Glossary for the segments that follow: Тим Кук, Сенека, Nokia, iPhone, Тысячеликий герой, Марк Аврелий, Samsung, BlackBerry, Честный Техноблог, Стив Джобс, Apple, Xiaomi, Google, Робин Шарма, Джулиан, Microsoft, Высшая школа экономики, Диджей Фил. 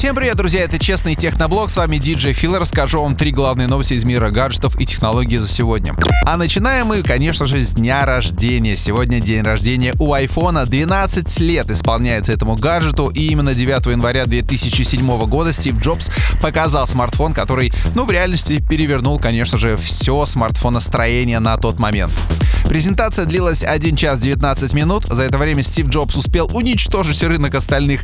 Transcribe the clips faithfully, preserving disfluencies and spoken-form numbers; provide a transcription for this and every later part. Всем привет, друзья, это Честный Техноблог, с вами Диджей Фил, расскажу вам три главные новости из мира гаджетов и технологий за сегодня. А начинаем мы, конечно же, с дня рождения. Сегодня день рождения у iPhone, двенадцать лет исполняется этому гаджету, и именно девятого января две тысячи седьмого года Стив Джобс показал смартфон, который, ну, в реальности перевернул, конечно же, все смартфоностроение на тот момент. Презентация длилась один час девятнадцать минут. За это время Стив Джобс успел уничтожить рынок остальных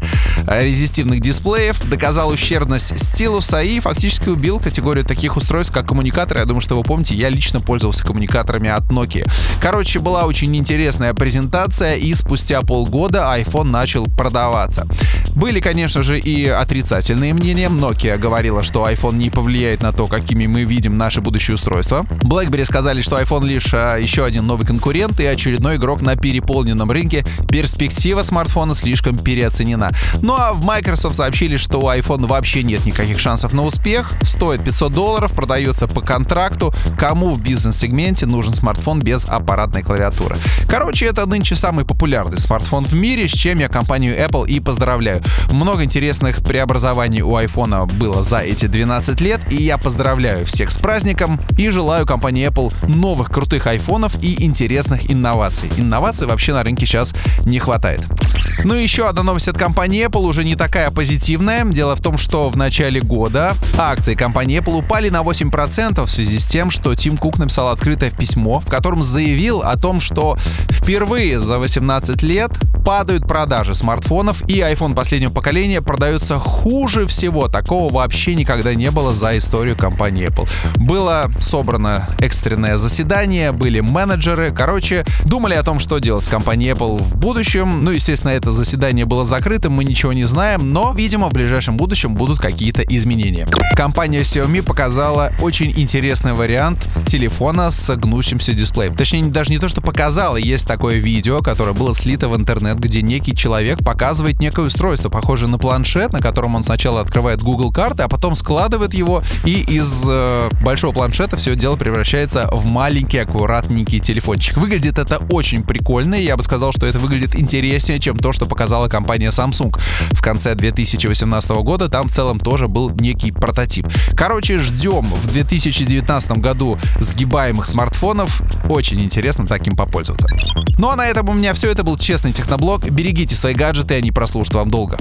резистивных дисплеев, доказал ущербность стилуса и фактически убил категорию таких устройств, как коммуникаторы. Я думаю, что вы помните, я лично пользовался коммуникаторами от Nokia. Короче, была очень интересная презентация, и спустя полгода iPhone начал продаваться. Были, конечно же, и отрицательные мнения. Nokia говорила, что iPhone не повлияет на то, какими мы видим наши будущие устройства. BlackBerry сказали, что iPhone лишь а, еще один новый конкурент и очередной игрок на переполненном рынке. Перспектива смартфона слишком переоценена. Ну а в Microsoft сообщили, что у iPhone вообще нет никаких шансов на успех. Стоит пятьсот долларов, продается по контракту. Кому в бизнес-сегменте нужен смартфон без аппаратной клавиатуры? Короче, это нынче самый популярный смартфон в мире, с чем я компанию Apple и поздравляю. Много интересных преобразований у iPhone было за эти двенадцать лет, и я поздравляю всех с праздником и желаю компании Apple новых крутых айфонов и интересных инноваций. Инноваций вообще на рынке сейчас не хватает. Ну и еще одна новость от компании Apple, уже не такая позитивная. Дело в том, что в начале года акции компании Apple упали на восемь процентов в связи с тем, что Тим Кук написал открытое письмо, в котором заявил о том, что впервые за восемнадцать лет падают продажи смартфонов, и iPhone последнего поколения продается хуже всего. Такого вообще никогда не было за историю компании Apple. Было собрано экстренное заседание, были менеджеры, короче, думали о том, что делать с компанией Apple в будущем. Ну, естественно, это заседание было закрытым, мы ничего не знаем, но, видимо, в ближайшем будущем будут какие-то изменения. Компания Xiaomi показала очень интересный вариант телефона с гнущимся дисплеем. Точнее, даже не то, что показала, есть такое видео, которое было слито в интернет, где некий человек показывает некое устройство, похожее на планшет, на котором он сначала открывает Google карты, а потом складывает его, и из э, большого планшета все дело превращается в маленький, аккуратненький телефончик. Выглядит это очень прикольно, и я бы сказал, что это выглядит интереснее, чем то, что показала компания Samsung. В конце две тысячи восемнадцатого года там в целом тоже был некий прототип. Короче, ждем в две тысячи девятнадцатом году сгибаемых смартфонов. Очень интересно таким попользоваться. Ну а на этом у меня все. Это был Честный Техноблог. Берегите свои гаджеты, они прослужат вам долго.